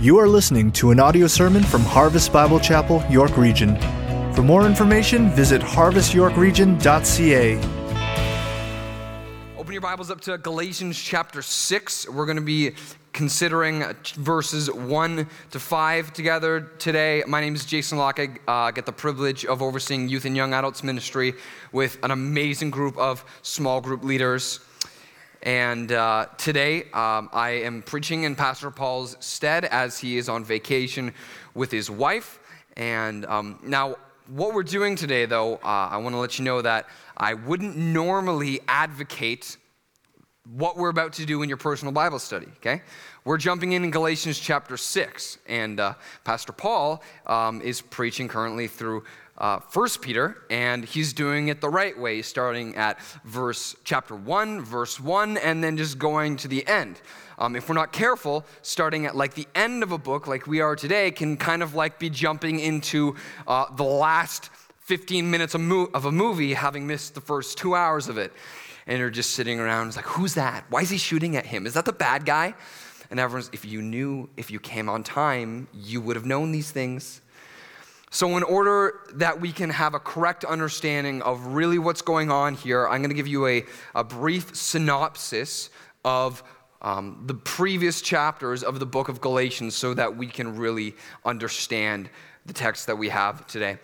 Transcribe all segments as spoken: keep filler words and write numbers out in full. You are listening to an audio sermon from Harvest Bible Chapel, York Region. For more information, visit harvest york region dot c a. Open your Bibles up to Galatians chapter six. We're going to be considering verses one to five together today. My name is Jason Locke. I uh, get the privilege of overseeing youth and young adults ministry with an amazing group of small group leaders. And uh, today, um, I am preaching in Pastor Paul's stead as he is on vacation with his wife. And um, now, what we're doing today, though, uh, I want to let you know that I wouldn't normally advocate what we're about to do in your personal Bible study, okay? We're jumping in in Galatians chapter six, and uh, Pastor Paul um, is preaching currently through Uh, First Peter, and he's doing it the right way, starting at verse chapter one, verse one, and then just going to the end. Um, if we're not careful, starting at like the end of a book, like we are today, can kind of like be jumping into uh, the last fifteen minutes of, mo- of a movie, having missed the first two hours of it, and you're just sitting around. It's like, who's that? Why is he shooting at him? Is that the bad guy? And everyone's, if you knew, if you came on time, you would have known these things. So in order that we can have a correct understanding of really what's going on here, I'm going to give you a, a brief synopsis of um, the previous chapters of the book of Galatians so that we can really understand the text that we have today.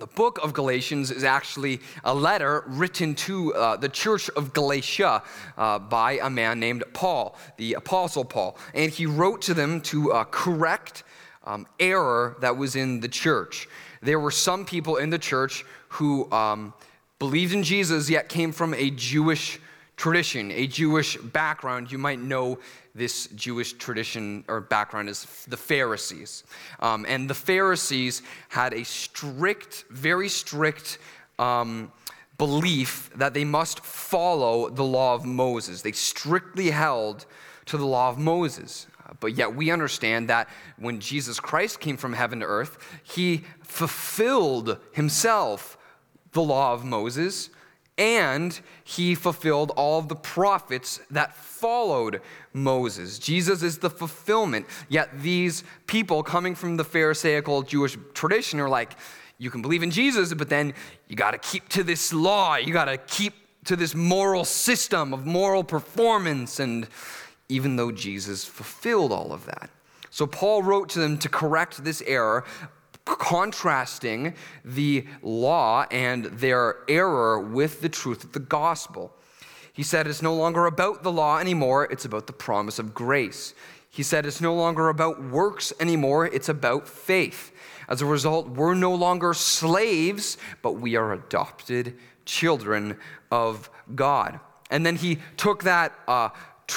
The book of Galatians is actually a letter written to uh, the church of Galatia uh, by a man named Paul, the Apostle Paul. And he wrote to them to uh, correct Um, error that was in the church. There were some people in the church who um, believed in Jesus, yet came from a Jewish tradition, a Jewish background. You might know this Jewish tradition or background is the Pharisees. Um, and the Pharisees had a strict, very strict um, belief that they must follow the law of Moses. They strictly held to the law of Moses. But yet we understand that when Jesus Christ came from heaven to earth, he fulfilled himself the law of Moses, and he fulfilled all of the prophets that followed Moses. Jesus is the fulfillment. Yet these people coming from the Pharisaical Jewish tradition are like, you can believe in Jesus, but then you got to keep to this law. You got to keep to this moral system of moral performance, and even though Jesus fulfilled all of that. So Paul wrote to them to correct this error, contrasting the law and their error with the truth of the gospel. He said it's no longer about the law anymore, it's about the promise of grace. He said it's no longer about works anymore, it's about faith. As a result, we're no longer slaves, but we are adopted children of God. And then he took that uh,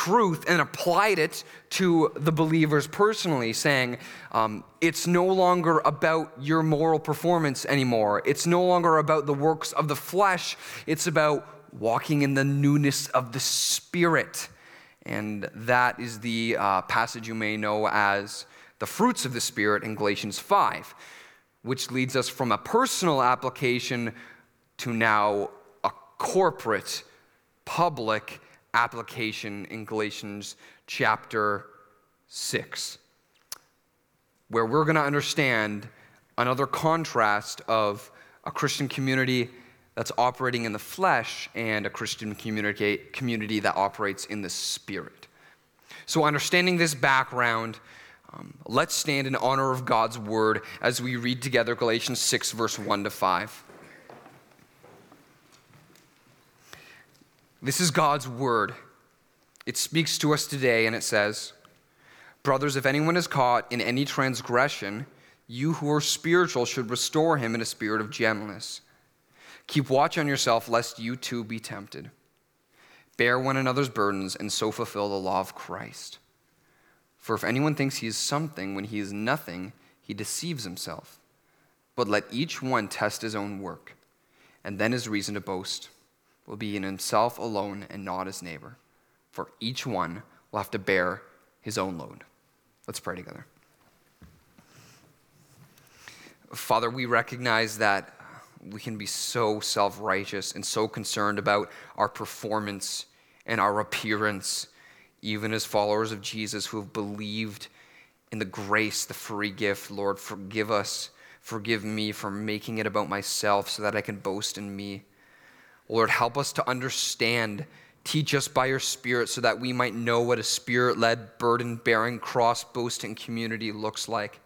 truth and applied it to the believers personally, saying um, it's no longer about your moral performance anymore. It's no longer about the works of the flesh. It's about walking in the newness of the Spirit. And that is the uh, passage you may know as the fruits of the Spirit in Galatians five, which leads us from a personal application to now a corporate, public application in Galatians chapter six, where we're going to understand another contrast of a Christian community that's operating in the flesh and a Christian community community that operates in the Spirit. So understanding this background, um, let's stand in honor of God's word as we read together Galatians six, verse one to five. This is God's word. It speaks to us today, and it says, "Brothers, if anyone is caught in any transgression, you who are spiritual should restore him in a spirit of gentleness. Keep watch on yourself, lest you too be tempted. Bear one another's burdens, and so fulfill the law of Christ. For if anyone thinks he is something when he is nothing, he deceives himself. But let each one test his own work, and then his reason to boast will be in himself alone and not his neighbor. For each one will have to bear his own load." Let's pray together. Father, we recognize that we can be so self-righteous and so concerned about our performance and our appearance, even as followers of Jesus who have believed in the grace, the free gift. Lord, forgive us, forgive me for making it about myself so that I can boast in me. Lord, help us to understand. Teach us by your Spirit so that we might know what a Spirit-led, burden-bearing, cross-boasting community looks like,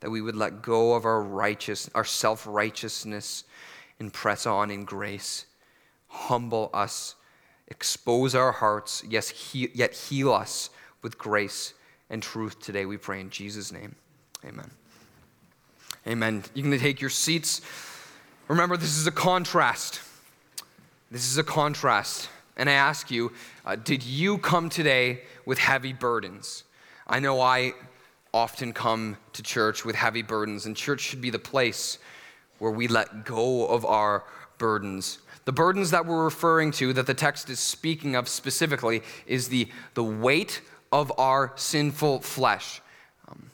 that we would let go of our righteous, our self-righteousness and press on in grace. Humble us, expose our hearts, yes, he, yet heal us with grace and truth today, we pray in Jesus' name, amen. Amen. You can take your seats. Remember, this is a contrast. This is a contrast. And I ask you, uh, did you come today with heavy burdens? I know I often come to church with heavy burdens, and church should be the place where we let go of our burdens. The burdens that we're referring to, that the text is speaking of specifically, is the, the weight of our sinful flesh. Um,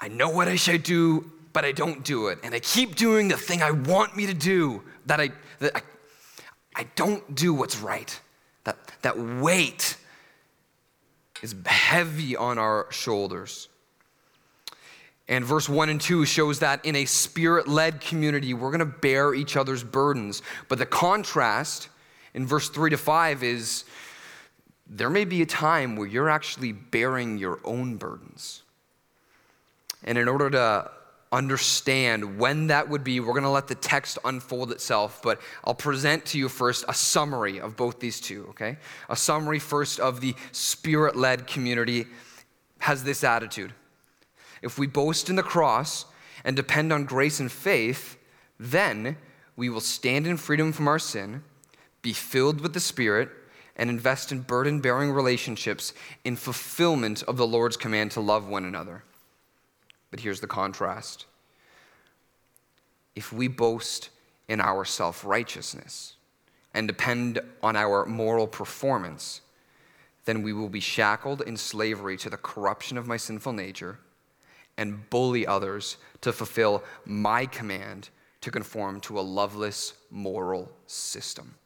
I know what I should do, but I don't do it. And I keep doing the thing I want me to do, that I that I, I don't do what's right. That, that weight is heavy on our shoulders. And verse one and two shows that in a Spirit-led community, we're gonna bear each other's burdens. But the contrast in verse three to five is there may be a time where you're actually bearing your own burdens. And in order to understand when that would be, we're gonna let the text unfold itself, but I'll present to you first a summary of both these two, okay? A summary first of the Spirit-led community has this attitude. If we boast in the cross and depend on grace and faith, then we will stand in freedom from our sin, be filled with the Spirit, and invest in burden-bearing relationships in fulfillment of the Lord's command to love one another. But here's the contrast. If we boast in our self-righteousness and depend on our moral performance, then we will be shackled in slavery to the corruption of my sinful nature and bully others to fulfill my command to conform to a loveless moral system.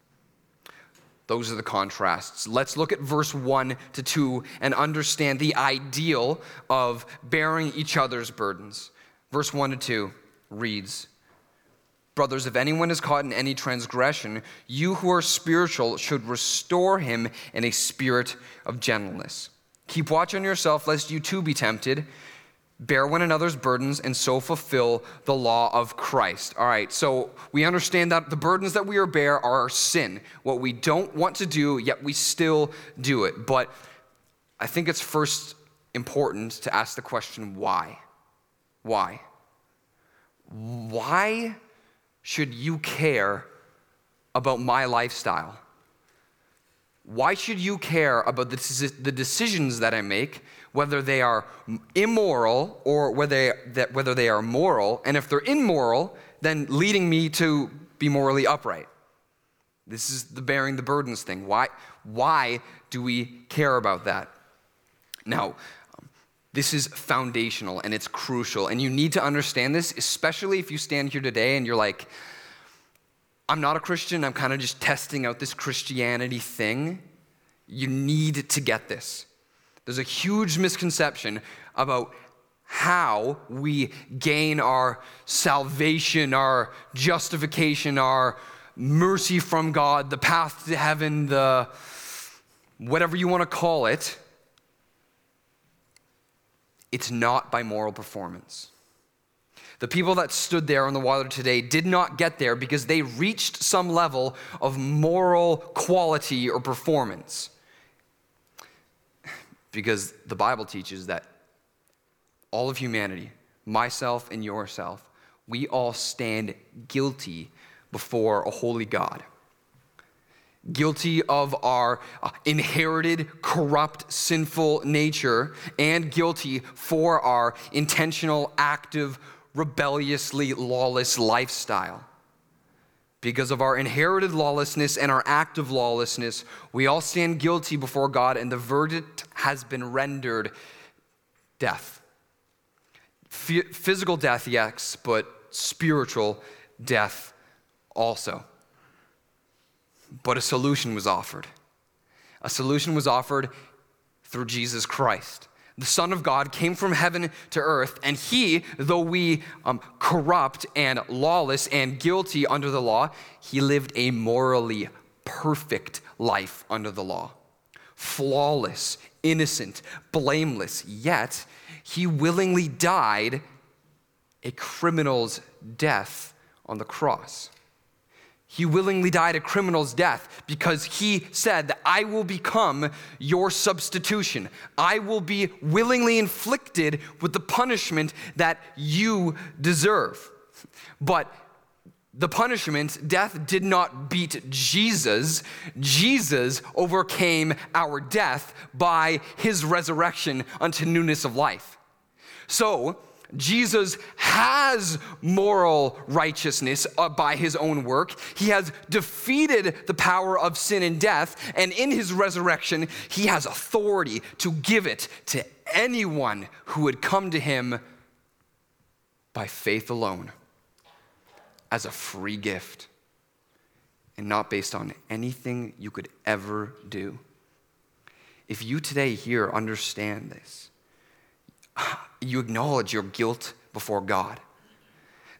Those are the contrasts. Let's look at verse one to two and understand the ideal of bearing each other's burdens. Verse one to two reads, "Brothers, if anyone is caught in any transgression, you who are spiritual should restore him in a spirit of gentleness. Keep watch on yourself, lest you too be tempted. Bear one another's burdens, and so fulfill the law of Christ." All right, so we understand that the burdens that we are bear are our sin, what we don't want to do, yet we still do it. But I think it's first important to ask the question, why? Why? Why should you care about my lifestyle? Why should you care about the decisions that I make, whether they are immoral or whether whether they are moral? And if they're immoral, then leading me to be morally upright. This is the bearing the burdens thing. Why, why do we care about that? Now, this is foundational and it's crucial. And you need to understand this, especially if you stand here today and you're like, I'm not a Christian, I'm kind of just testing out this Christianity thing. You need to get this. There's a huge misconception about how we gain our salvation, our justification, our mercy from God, the path to heaven, the whatever you want to call it. It's not by moral performance. The people that stood there on the water today did not get there because they reached some level of moral quality or performance. Because the Bible teaches that all of humanity, myself and yourself, we all stand guilty before a holy God. Guilty of our inherited, corrupt, sinful nature, and guilty for our intentional, active, rebelliously lawless lifestyle. Because of our inherited lawlessness and our active lawlessness, we all stand guilty before God, and the verdict has been rendered death. F- physical death, yes, but spiritual death also. But a solution was offered. A solution was offered through Jesus Christ. the Son of God, came from heaven to earth, and he, though we um, corrupt and lawless and guilty under the law, he lived a morally perfect life under the law. Flawless, innocent, blameless, yet he willingly died a criminal's death on the cross. He willingly died a criminal's death because he said that I will become your substitution. I will be willingly inflicted with the punishment that you deserve. But the punishment, death, did not beat Jesus. Jesus overcame our death by his resurrection unto newness of life. So Jesus has moral righteousness uh, by his own work. He has defeated the power of sin and death, and in his resurrection, he has authority to give it to anyone who would come to him by faith alone as a free gift and not based on anything you could ever do. If you today here understand this, you acknowledge your guilt before God,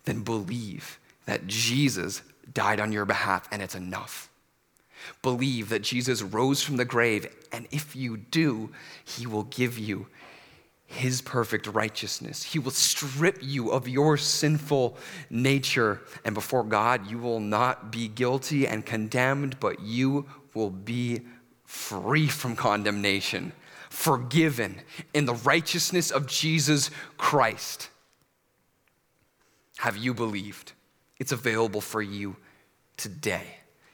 then believe that Jesus died on your behalf and it's enough. Believe that Jesus rose from the grave, and if you do, he will give you his perfect righteousness. He will strip you of your sinful nature, and before God, you will not be guilty and condemned, but you will be free from condemnation, forgiven in the righteousness of Jesus Christ. Have you believed? It's available for you today.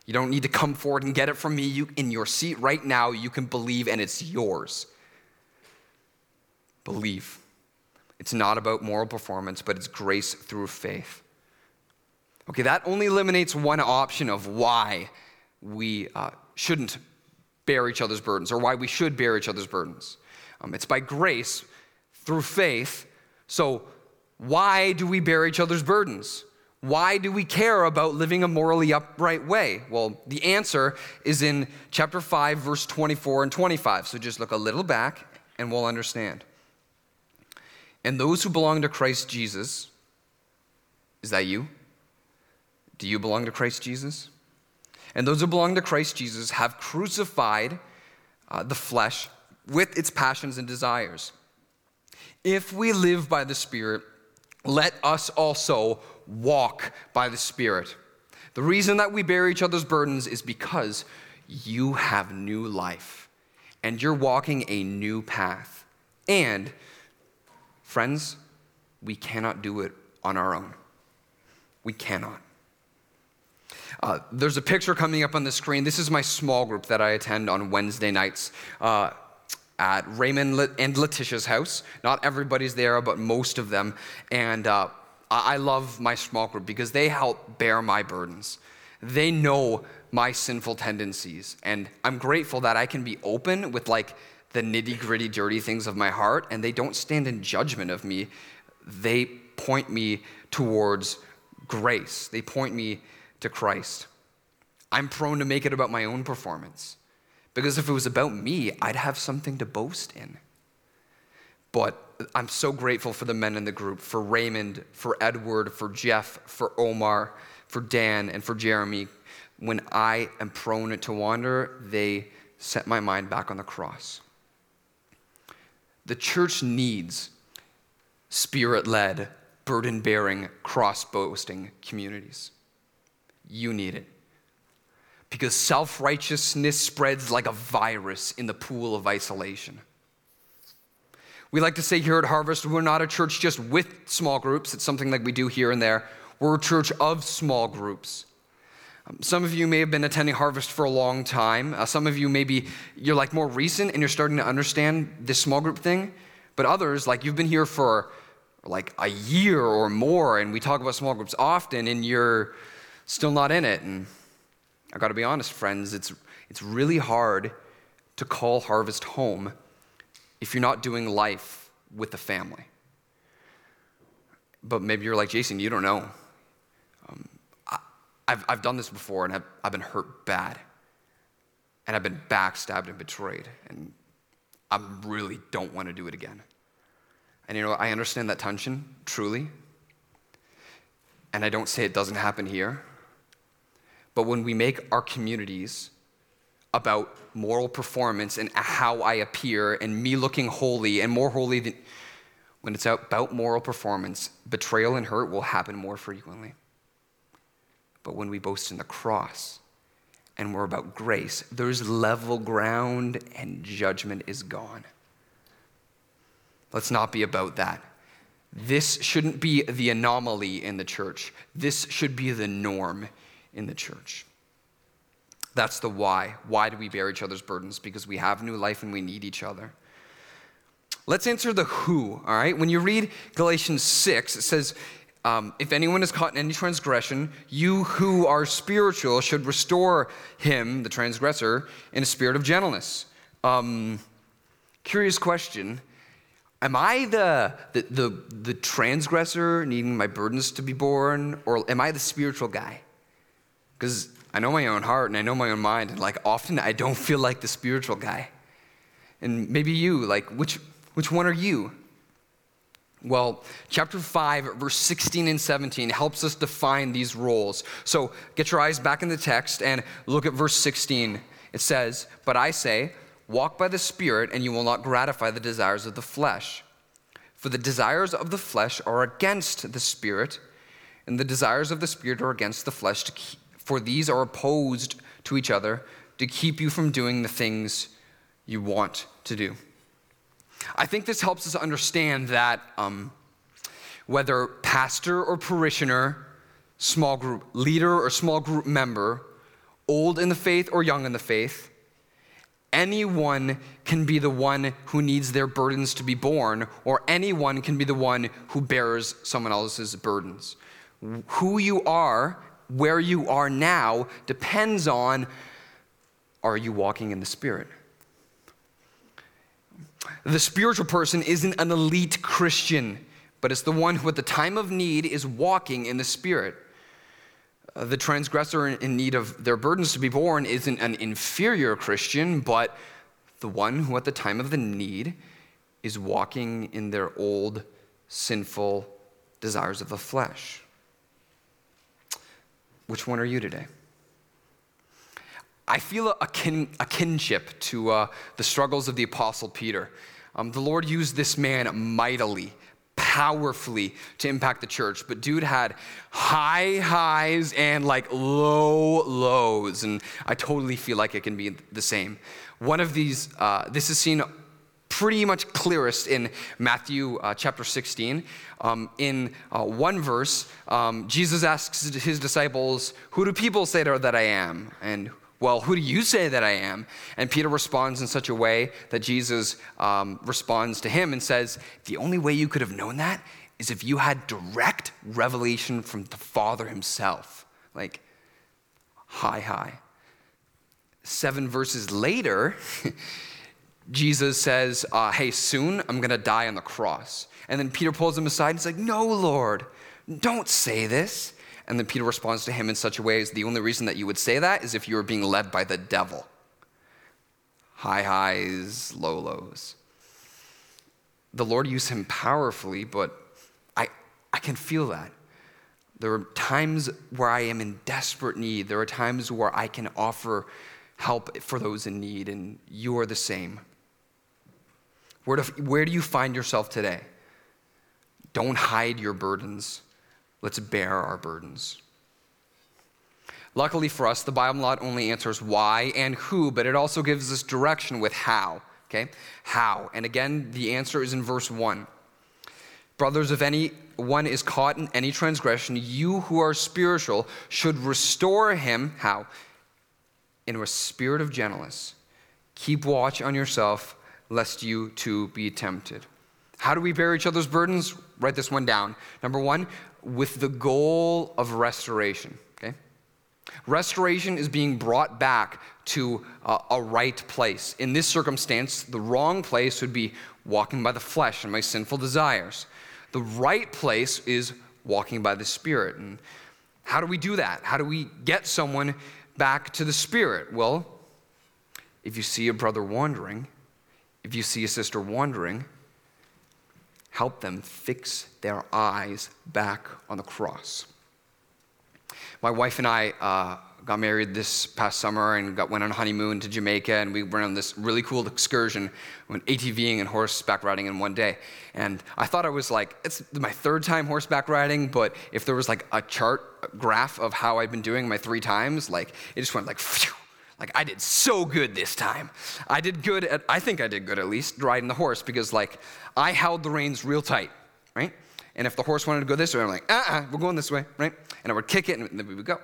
You don't need to come forward and get it from me. You, in your seat right now, you can believe and it's yours. Believe. It's not about moral performance, but it's grace through faith. Okay, that only eliminates one option of why we uh, shouldn't bear each other's burdens, or why we should bear each other's burdens. Um, it's by grace through faith. So why do we bear each other's burdens? Why do we care about living a morally upright way? Well, the answer is in chapter five, verse twenty-four and twenty-five. So just look a little back and we'll understand. And those who belong to Christ Jesus, is that you? Do you belong to Christ Jesus? And those who belong to Christ Jesus have crucified uh, the flesh with its passions and desires. If we live by the Spirit, let us also walk by the Spirit. The reason that we bear each other's burdens is because you have new life and you're walking a new path. And friends, we cannot do it on our own. We cannot. Uh, there's a picture coming up on the screen. This is my small group that I attend on Wednesday nights uh, at Raymond and Letitia's house. Not everybody's there, but most of them. And uh, I love my small group because they help bear my burdens. They know my sinful tendencies. And I'm grateful that I can be open with like the nitty gritty dirty things of my heart. And they don't stand in judgment of me. They point me towards grace. They point me to Christ. I'm prone to make it about my own performance, because if it was about me, I'd have something to boast in. But I'm so grateful for the men in the group, for Raymond, for Edward, for Jeff, for Omar, for Dan, and for Jeremy. When I am prone to wander, they set my mind back on the cross. The church needs spirit-led, burden-bearing, cross-boasting communities. You need it. Because self-righteousness spreads like a virus in the pool of isolation. We like to say here at Harvest, we're not a church just with small groups. It's something that we do here and there. We're a church of small groups. Um, some of you may have been attending Harvest for a long time. Uh, some of you maybe, you're like more recent and you're starting to understand this small group thing. But others, like you've been here for like a year or more, and we talk about small groups often, and you're still not in it. And I gotta be honest, friends, it's it's really hard to call Harvest home if you're not doing life with the family. But maybe you're like, Jason, you don't know. Um, I, I've, I've done this before, and I've, I've been hurt bad. And I've been backstabbed and betrayed. And I really don't want to do it again. And you know, I understand that tension, truly. And I don't say it doesn't happen here. But when we make our communities about moral performance and how I appear and me looking holy and more holy than, when it's about moral performance, betrayal and hurt will happen more frequently. But when we boast in the cross and we're about grace, there's level ground and judgment is gone. Let's not be about that. This shouldn't be the anomaly in the church. This should be the norm in the church. That's the why. Why do we bear each other's burdens? Because we have new life and we need each other. Let's answer the who, all right? When you read Galatians six, it says, um, if anyone is caught in any transgression, you who are spiritual should restore him, the transgressor, in a spirit of gentleness. Um, curious question. Am I the, the the the transgressor needing my burdens to be borne, or am I the spiritual guy? Because I know my own heart and I know my own mind, and like often I don't feel like the spiritual guy. And maybe you, like which which one are you? Well, chapter five, verse sixteen and seventeen helps us define these roles. So get your eyes back in the text and look at verse sixteen. It says, "But I say, walk by the Spirit, and you will not gratify the desires of the flesh. For the desires of the flesh are against the Spirit, and the desires of the Spirit are against the flesh, to keep, for these are opposed to each other to keep you from doing the things you want to do." I think this helps us understand that um, whether pastor or parishioner, small group leader or small group member, old in the faith or young in the faith, anyone can be the one who needs their burdens to be borne, or anyone can be the one who bears someone else's burdens. Who you are, where you are now, depends on, are you walking in the Spirit? The spiritual person isn't an elite Christian, but it's the one who at the time of need is walking in the Spirit. The transgressor in need of their burdens to be borne isn't an inferior Christian, but the one who at the time of the need is walking in their old sinful desires of the flesh. Which one are you today? I feel a, kin, a kinship to uh, the struggles of the Apostle Peter. Um, the Lord used this man mightily, powerfully to impact the church, but dude had high highs and like low lows, and I totally feel like it can be the same. One of these, uh, this is seen pretty much clearest in Matthew uh, chapter sixteen. Um, in uh, one verse, um, Jesus asks his disciples, "Who do people say that I am?" And, "Well, who do you say that I am?" And Peter responds in such a way that Jesus um, responds to him and says, "The only way you could have known that is if you had direct revelation from the Father himself." Like, high, high. Seven verses later, Jesus says, uh, hey, soon I'm going to die on the cross. And then Peter pulls him aside and is like, "No, Lord, don't say this." And then Peter responds to him in such a way as, "The only reason that you would say that is if you were being led by the devil." High highs, low lows. The Lord used him powerfully, but I, I can feel that. There are times where I am in desperate need. There are times where I can offer help for those in need, and you are the same. Where do, where do you find yourself today? Don't hide your burdens. Let's bear our burdens. Luckily for us, the Bible not only answers why and who, but it also gives us direction with how, okay? How. And again, the answer is in verse one. "Brothers, if anyone is caught in any transgression, you who are spiritual should restore him," how? "In a spirit of gentleness. Keep watch on yourself, lest you too be tempted." How do we bear each other's burdens? Write this one down. Number one, with the goal of restoration, okay? Restoration is being brought back to uh, a right place. In this circumstance, the wrong place would be walking by the flesh and my sinful desires. The right place is walking by the Spirit. And how do we do that? How do we get someone back to the Spirit? Well, if you see a brother wandering, If you see a sister wandering, help them fix their eyes back on the cross. My wife and I uh, got married this past summer and got went on a honeymoon to Jamaica, and we went on this really cool excursion, went ATVing and horseback riding in one day. And I thought I was like, it's my third time horseback riding, but if there was like a chart a graph of how I'd been doing my three times, like it just went like, phew. Like, I did so good this time. I did good at, I think I did good at least, riding the horse, because like, I held the reins real tight, right? And if the horse wanted to go this way, I'm like, uh-uh, we're going this way, right? And I would kick it, and then we would go.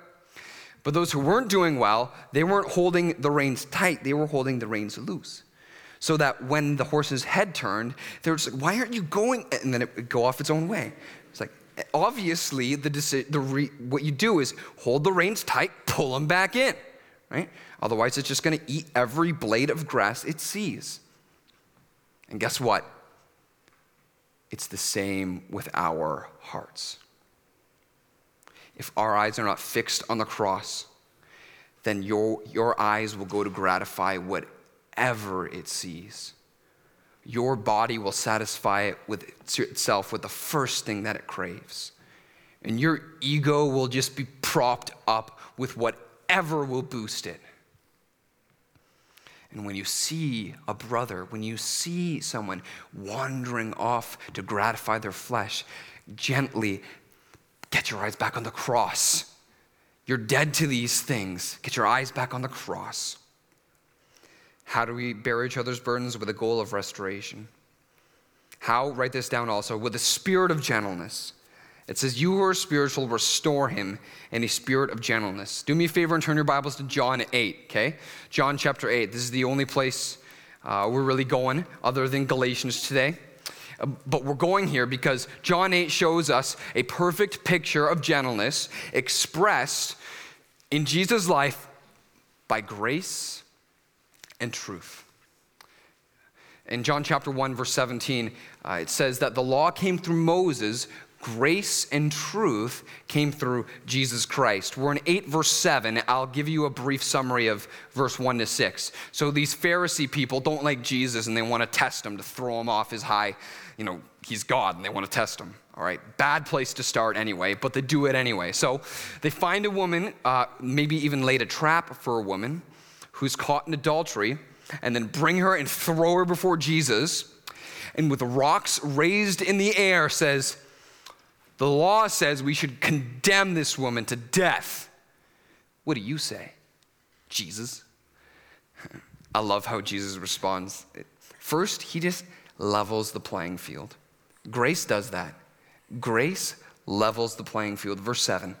But those who weren't doing well, they weren't holding the reins tight, they were holding the reins loose. So that when the horse's head turned, they were just like, why aren't you going? And then it would go off its own way. It's like, obviously, the, deci- the re- what you do is hold the reins tight, pull them back in, right? Otherwise, it's just going to eat every blade of grass it sees. And guess what? It's the same with our hearts. If our eyes are not fixed on the cross, then your, your eyes will go to gratify whatever it sees. Your body will satisfy it with itself with the first thing that it craves. And your ego will just be propped up with whatever will boost it. And when you see a brother, when you see someone wandering off to gratify their flesh, gently get your eyes back on the cross. You're dead to these things. Get your eyes back on the cross. How do we bear each other's burdens? With a goal of restoration. How? Write this down also. With a spirit of gentleness. It says, you who are spiritual, restore him in a spirit of gentleness. Do me a favor and turn your Bibles to John eight, okay? John chapter eight. This is the only place uh, we're really going other than Galatians today. Uh, but we're going here because John eight shows us a perfect picture of gentleness expressed in Jesus' life by grace and truth. In John chapter one, verse seventeen, uh, it says that the law came through Moses, grace and truth came through Jesus Christ. We're in eight, verse seven. I'll give you a brief summary of verse one to six. So these Pharisee people don't like Jesus, and they want to test him to throw him off his high, you know, he's God, and they want to test him. All right, bad place to start anyway, but they do it anyway. So they find a woman, uh, maybe even laid a trap for a woman who's caught in adultery, and then bring her and throw her before Jesus, and with rocks raised in the air says, the law says we should condemn this woman to death. What do you say, Jesus? I love how Jesus responds. First, he just levels the playing field. Grace does that. Grace levels the playing field. Verse seven.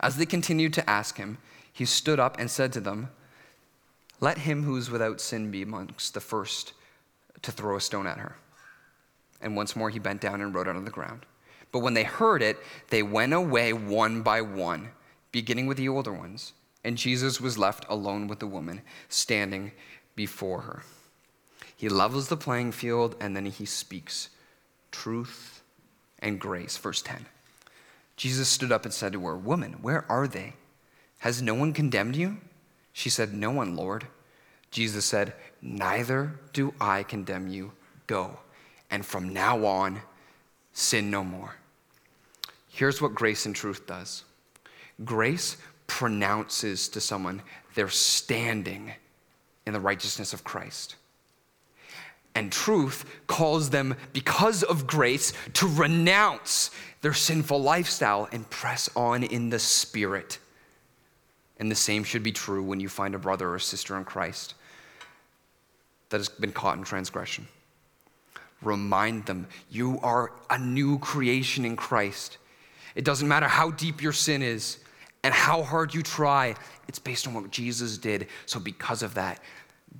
As they continued to ask him, he stood up and said to them, let him who is without sin be amongst the first to throw a stone at her. And once more he bent down and wrote it on the ground. But when they heard it, they went away one by one, beginning with the older ones. And Jesus was left alone with the woman standing before her. He levels the playing field, and then he speaks truth and grace. Verse ten. Jesus stood up and said to her, woman, where are they? Has no one condemned you? She said, no one, Lord. Jesus said, neither do I condemn you. Go, and from now on, sin no more. Here's what grace and truth does. Grace pronounces to someone they're standing in the righteousness of Christ. And truth calls them, because of grace, to renounce their sinful lifestyle and press on in the Spirit. And the same should be true when you find a brother or sister in Christ that has been caught in transgression. Remind them, you are a new creation in Christ. It doesn't matter how deep your sin is and how hard you try. It's based on what Jesus did. So because of that,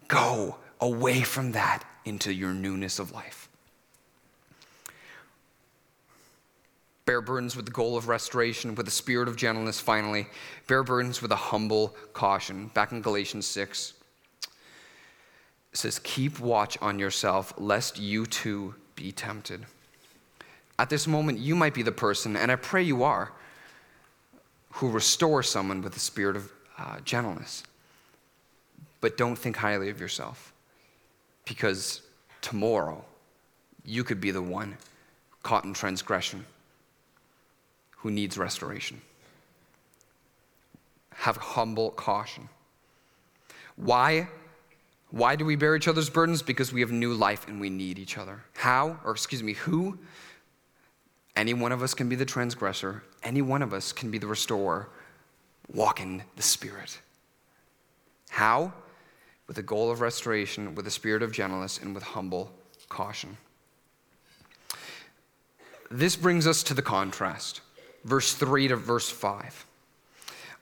go away from that into your newness of life. Bear burdens with the goal of restoration, with the spirit of gentleness, finally. Bear burdens with a humble caution. Back in Galatians six. It says, keep watch on yourself, lest you too be tempted. At this moment, you might be the person, and I pray you are, who restores someone with the spirit of uh, gentleness. But don't think highly of yourself. because tomorrow you could be the one caught in transgression who needs restoration. Have humble caution. Why? Why do we bear each other's burdens? Because we have new life and we need each other. How? Or excuse me, who? Any one of us can be the transgressor. Any one of us can be the restorer. Walk in the Spirit. How? With the goal of restoration, with the spirit of gentleness, and with humble caution. This brings us to the contrast, verse three to verse five.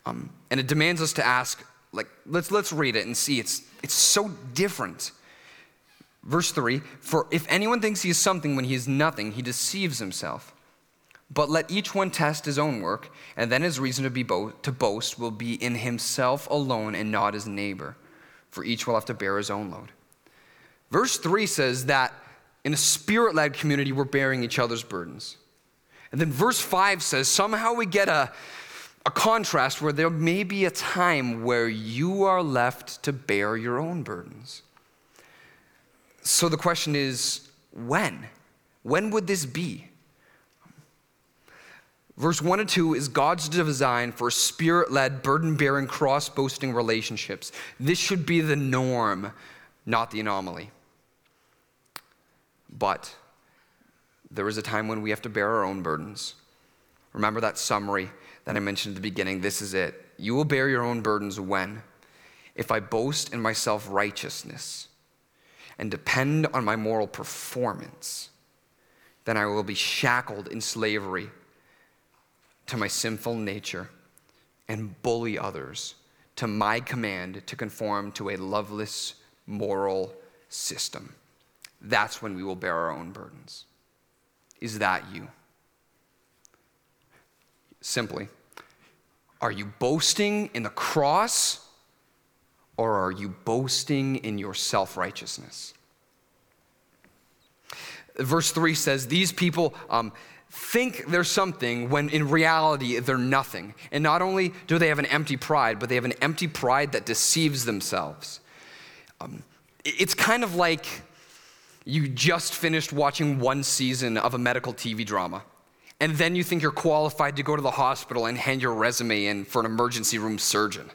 Um, and it demands us to ask, like, let's let's read it and see. It's it's so different. Verse three, for if anyone thinks he is something when he is nothing, he deceives himself. But let each one test his own work, and then his reason to be bo- to boast will be in himself alone and not his neighbor, for each will have to bear his own load. Verse three says that in a spirit-led community, we're bearing each other's burdens. And then verse five says somehow we get a, a contrast where there may be a time where you are left to bear your own burdens. So the question is, when? When would this be? Verse one and two is God's design for spirit-led, burden-bearing, cross-boasting relationships. This should be the norm, not the anomaly. But there is a time when we have to bear our own burdens. Remember that summary that I mentioned at the beginning. This is it. You will bear your own burdens when? If I boast in my self-righteousness and depend on my moral performance, then I will be shackled in slavery to my sinful nature and bully others to my command to conform to a loveless moral system. That's when we will bear our own burdens. Is that you? Simply, are you boasting in the cross, or are you boasting in your self-righteousness? Verse three says, these people um, think they're something when in reality they're nothing. And not only do they have an empty pride, but they have an empty pride that deceives themselves. Um, it's kind of like you just finished watching one season of a medical T V drama, and then you think you're qualified to go to the hospital and hand your resume in for an emergency room surgeon.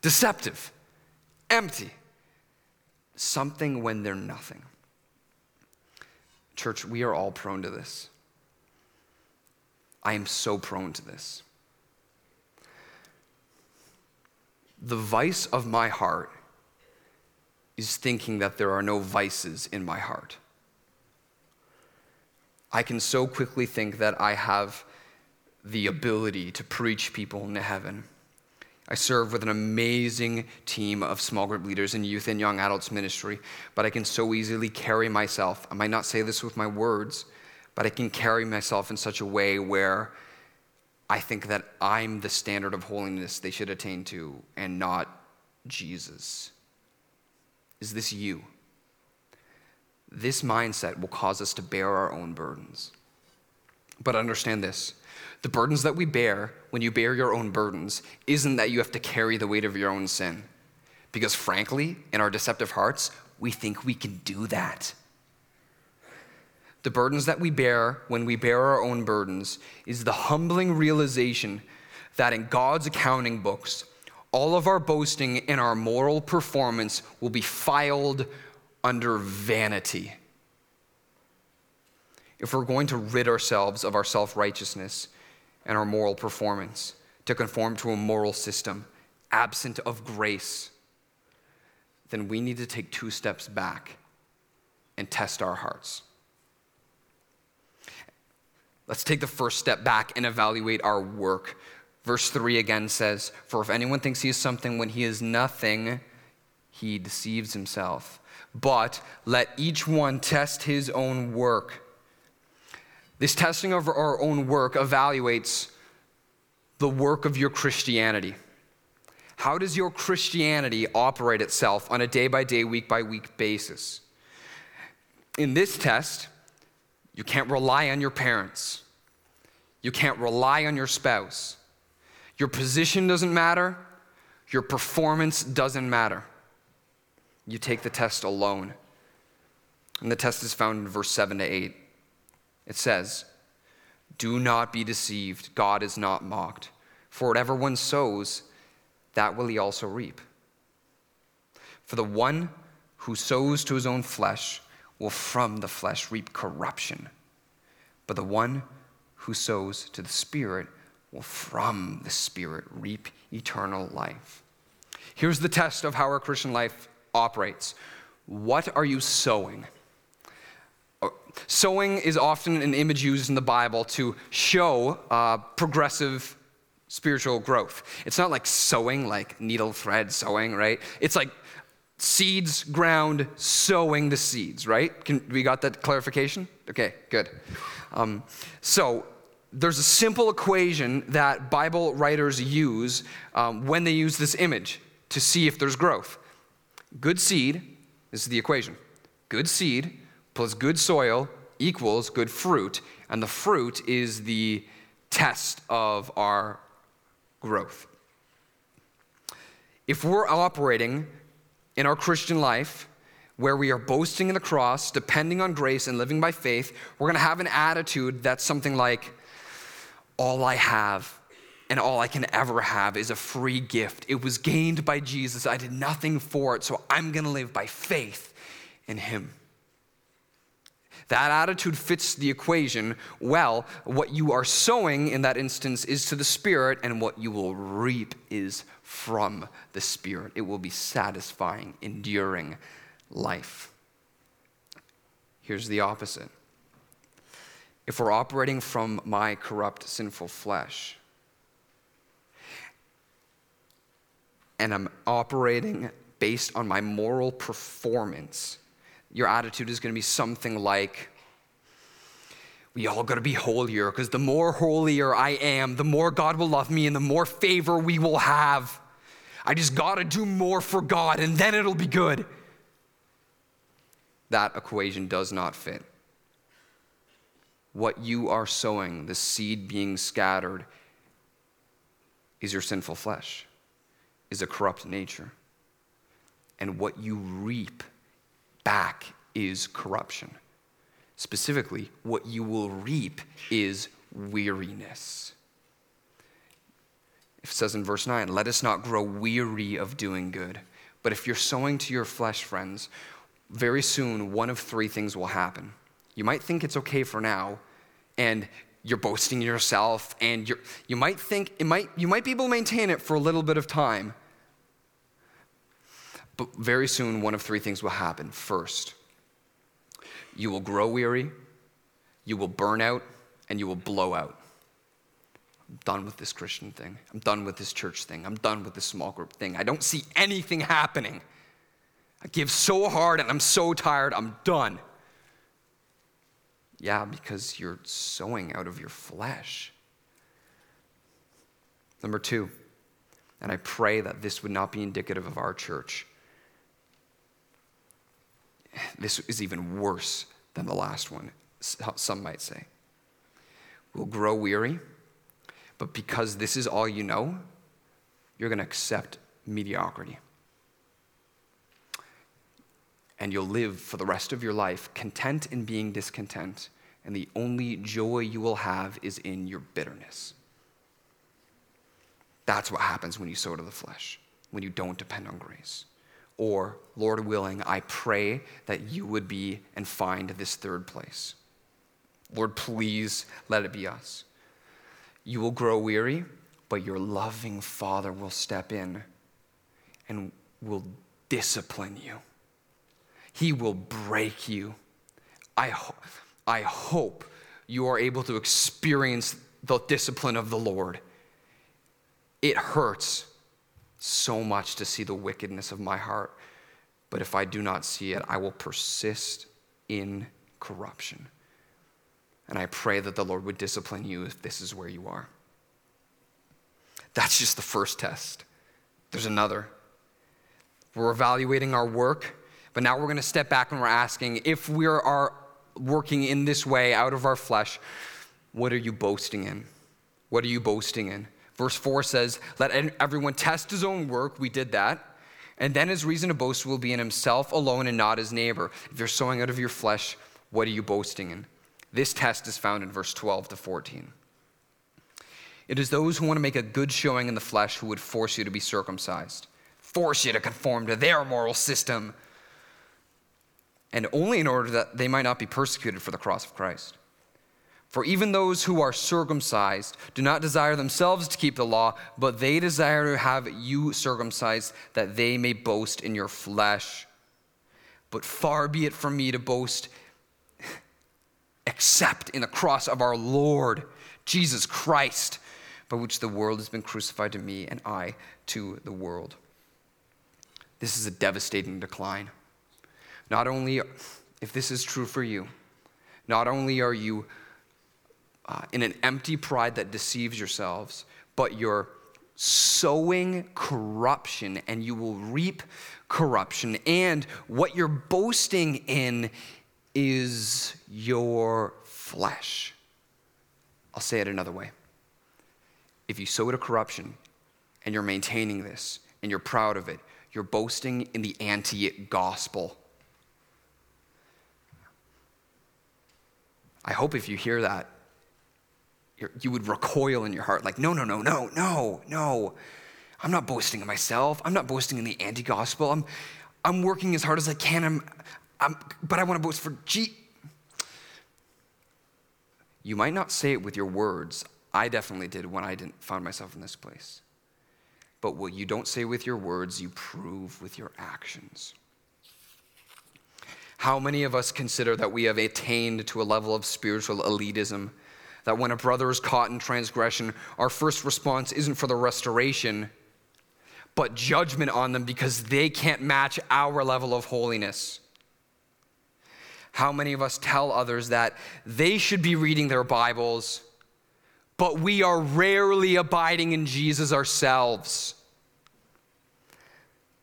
Deceptive, empty, something when they're nothing. Church, we are all prone to this. I am so prone to this. The vice of my heart is thinking that there are no vices in my heart. I can so quickly think that I have the ability to preach people into heaven. I serve with an amazing team of small group leaders in youth and young adults ministry, but I can so easily carry myself. I might not say this with my words, but I can carry myself in such a way where I think that I'm the standard of holiness they should attain to and not Jesus. Is this you? This mindset will cause us to bear our own burdens. But understand this. The burdens that we bear, when you bear your own burdens, isn't that you have to carry the weight of your own sin. Because frankly, in our deceptive hearts, we think we can do that. The burdens that we bear when we bear our own burdens is the humbling realization that in God's accounting books, all of our boasting and our moral performance will be filed under vanity. If we're going to rid ourselves of our self-righteousness and our moral performance to conform to a moral system absent of grace, then we need to take two steps back and test our hearts. Let's take the first step back and evaluate our work. Verse three again says, for if anyone thinks he is something when he is nothing, he deceives himself. But let each one test his own work. This testing of our own work evaluates the work of your Christianity. How does your Christianity operate itself on a day-by-day, week-by-week basis? In this test, you can't rely on your parents. You can't rely on your spouse. Your position doesn't matter. Your performance doesn't matter. You take the test alone. And the test is found in verse seven to eight. It says, "Do not be deceived. God is not mocked. For whatever one sows, that will he also reap. For the one who sows to his own flesh will from the flesh reap corruption. But the one who sows to the Spirit will from the Spirit reap eternal life." Here's the test of how our Christian life operates. What are you sowing? Sowing is often an image used in the Bible to show uh, progressive spiritual growth. It's not like sewing, like needle thread sewing, right? It's like seeds, ground, sowing the seeds, right? Can, we got that clarification? Okay, good. Um, so there's a simple equation that Bible writers use um, when they use this image to see if there's growth. Good seed, this is the equation. Good seed plus good soil equals good fruit, and the fruit is the test of our growth. If we're operating in our Christian life where we are boasting in the cross, depending on grace and living by faith, we're going to have an attitude that's something like, all I have and all I can ever have is a free gift. It was gained by Jesus. I did nothing for it, so I'm going to live by faith in him. That attitude fits the equation well. What you are sowing in that instance is to the Spirit, and what you will reap is from the Spirit. It will be satisfying, enduring life. Here's the opposite. If we're operating from my corrupt, sinful flesh, and I'm operating based on my moral performance, your attitude is going to be something like, we all got to be holier, because the more holier I am, the more God will love me and the more favor we will have. I just got to do more for God and then it'll be good. That equation does not fit. What you are sowing, the seed being scattered, is your sinful flesh, is a corrupt nature. And what you reap back is corruption. Specifically, what you will reap is weariness. It says in verse nine, "Let us not grow weary of doing good." But if you're sowing to your flesh, friends, very soon one of three things will happen. You might think it's okay for now, and you're boasting yourself, and you're, you might think it might you might be able to maintain it for a little bit of time. But very soon, one of three things will happen. First, you will grow weary, you will burn out, and you will blow out. I'm done with this Christian thing. I'm done with this church thing. I'm done with this small group thing. I don't see anything happening. I give so hard, and I'm so tired. I'm done. Yeah, because you're sowing out of your flesh. Number two, and I pray that this would not be indicative of our church. This is even worse than the last one, some might say. We'll grow weary, but because this is all you know, you're going to accept mediocrity. And you'll live for the rest of your life content in being discontent, and the only joy you will have is in your bitterness. That's what happens when you sow to the flesh, when you don't depend on grace. Or, Lord willing, I pray that you would be and find this third place. Lord, please let it be us. You will grow weary, but your loving Father will step in and will discipline you. He will break you. I, ho- I hope you are able to experience the discipline of the Lord. It hurts so much to see the wickedness of my heart, but if I do not see it, I will persist in corruption. And I pray that the Lord would discipline you if this is where you are. That's just the first test. There's another. We're evaluating our work, but now we're going to step back and we're asking, if we are working in this way out of our flesh, what are you boasting in? What are you boasting in? Verse four says, let everyone test his own work. We did that. And then his reason to boast will be in himself alone and not his neighbor. If you're sowing out of your flesh, what are you boasting in? This test is found in verse twelve to fourteen. It is those who want to make a good showing in the flesh who would force you to be circumcised, force you to conform to their moral system, and only in order that they might not be persecuted for the cross of Christ. For even those who are circumcised do not desire themselves to keep the law, but they desire to have you circumcised, that they may boast in your flesh. But far be it from me to boast except in the cross of our Lord Jesus Christ, by which the world has been crucified to me and I to the world. This is a devastating decline. Not only, if this is true for you, not only are you Uh, in an empty pride that deceives yourselves, but you're sowing corruption, and you will reap corruption. And what you're boasting in is your flesh. I'll say it another way. If you sow to corruption and you're maintaining this and you're proud of it, you're boasting in the anti-gospel. I hope if you hear that, you would recoil in your heart like, no, no, no, no, no, no. I'm not boasting in myself. I'm not boasting in the anti-gospel. I'm I'm working as hard as I can, I'm, I'm, but I want to boast for G. You might not say it with your words. I definitely did when I didn't find myself in this place. But what you don't say with your words, you prove with your actions. How many of us consider that we have attained to a level of spiritual elitism that when a brother is caught in transgression, our first response isn't for the restoration, but judgment on them because they can't match our level of holiness? How many of us tell others that they should be reading their Bibles, but we are rarely abiding in Jesus ourselves?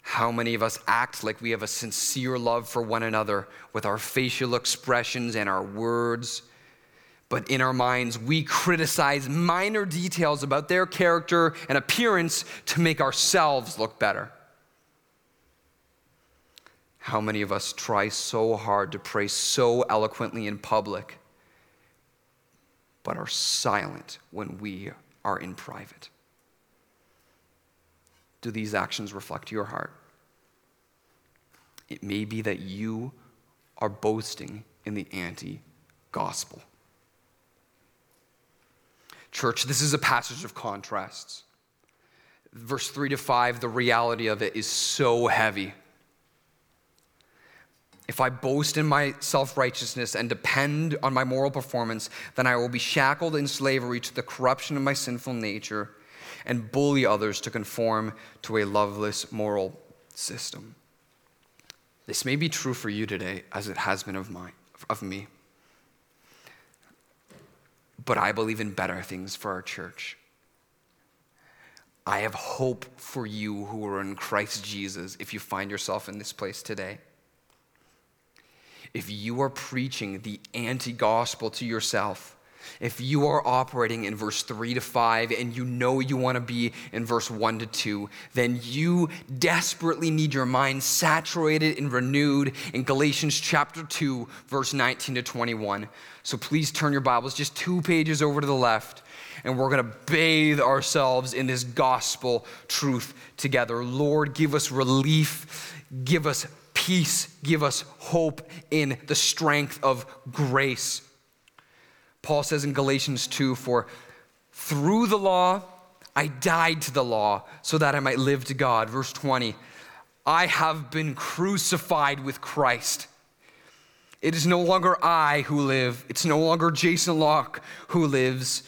How many of us act like we have a sincere love for one another with our facial expressions and our words? But in our minds, we criticize minor details about their character and appearance to make ourselves look better. How many of us try so hard to pray so eloquently in public, but are silent when we are in private? Do these actions reflect your heart? It may be that you are boasting in the anti-gospel. Church, this is a passage of contrasts. Verse three to five, the reality of it is so heavy. If I boast in my self-righteousness and depend on my moral performance, then I will be shackled in slavery to the corruption of my sinful nature and bully others to conform to a loveless moral system. This may be true for you today, as it has been of mine, of me. But I believe in better things for our church. I have hope for you who are in Christ Jesus if you find yourself in this place today. If you are preaching the anti-gospel to yourself, if you are operating in verse three to five and you know you want to be in verse one to two, then you desperately need your mind saturated and renewed in Galatians chapter two, verse nineteen to twenty-one. So please turn your Bibles just two pages over to the left, and we're going to bathe ourselves in this gospel truth together. Lord, give us relief, give us peace, give us hope in the strength of grace. Paul says in Galatians two, for through the law, I died to the law so that I might live to God. Verse twenty, I have been crucified with Christ. It is no longer I who live. It's no longer Jason Locke who lives,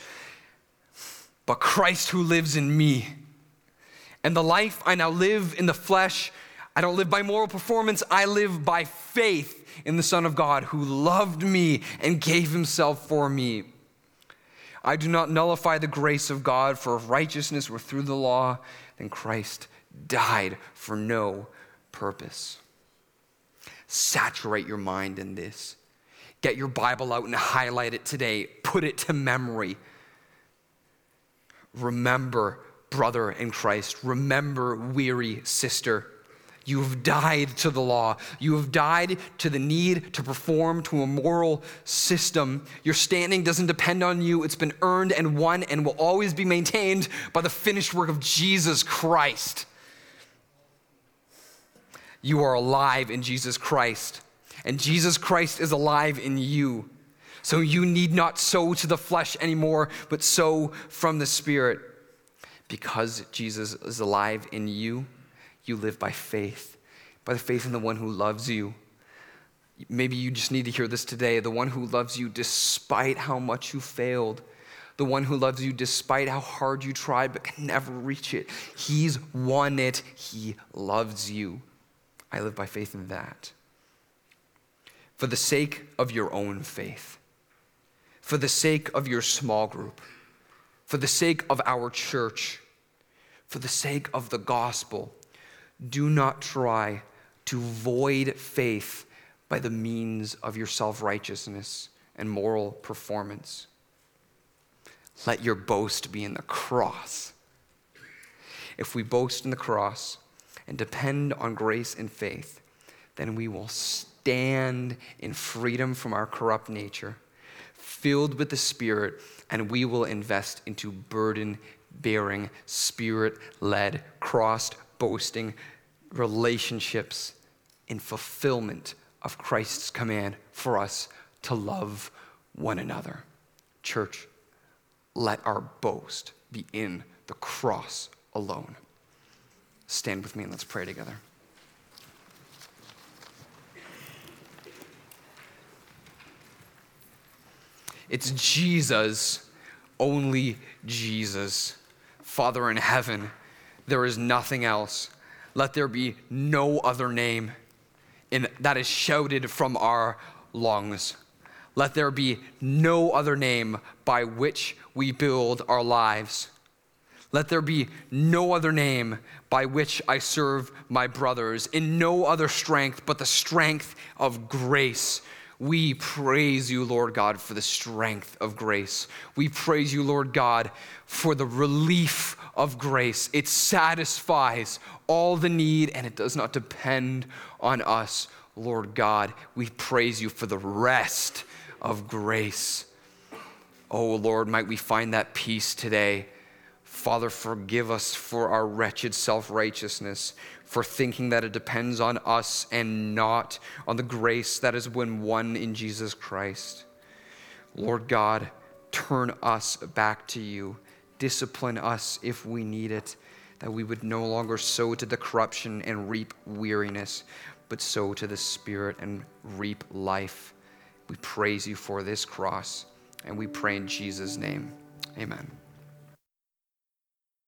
but Christ who lives in me. And the life I now live in the flesh, I don't live by moral performance. I live by faith in the Son of God who loved me and gave himself for me. I do not nullify the grace of God, for if righteousness were through the law, then Christ died for no purpose. Saturate your mind in this. Get your Bible out and highlight it today. Put it to memory. Remember, brother in Christ. Remember, weary sister. You have died to the law. You have died to the need to perform to a moral system. Your standing doesn't depend on you. It's been earned and won and will always be maintained by the finished work of Jesus Christ. You are alive in Jesus Christ, and Jesus Christ is alive in you. So you need not sow to the flesh anymore, but sow from the Spirit. Because Jesus is alive in you, you live by faith, by the faith in the one who loves you. Maybe you just need to hear this today. The one who loves you despite how much you failed. The one who loves you despite how hard you tried but can never reach it. He's won it. He loves you. I live by faith in that. For the sake of your own faith, for the sake of your small group, for the sake of our church, for the sake of the gospel, do not try to void faith by the means of your self-righteousness and moral performance. Let your boast be in the cross. If we boast in the cross and depend on grace and faith, then we will stand in freedom from our corrupt nature, filled with the Spirit, and we will invest into burden-bearing, Spirit-led, cross-boasting relationships in fulfillment of Christ's command for us to love one another. Church, let our boast be in the cross alone. Stand with me and let's pray together. It's Jesus, only Jesus. Father in heaven, there is nothing else. Let there be no other name in, that is shouted from our lungs. Let there be no other name by which we build our lives. Let there be no other name by which I serve my brothers, in no other strength but the strength of grace. We praise you, Lord God, for the strength of grace. We praise you, Lord God, for the relief of grace. It satisfies all the need and it does not depend on us, Lord God. We praise you for the rest of grace. Oh, Lord, might we find that peace today. Father, forgive us for our wretched self-righteousness, for thinking that it depends on us and not on the grace that is when won in Jesus Christ. Lord God, turn us back to you. Discipline us if we need it, that we would no longer sow to the corruption and reap weariness, but sow to the Spirit and reap life. We praise you for this cross, and we pray in Jesus' name. Amen.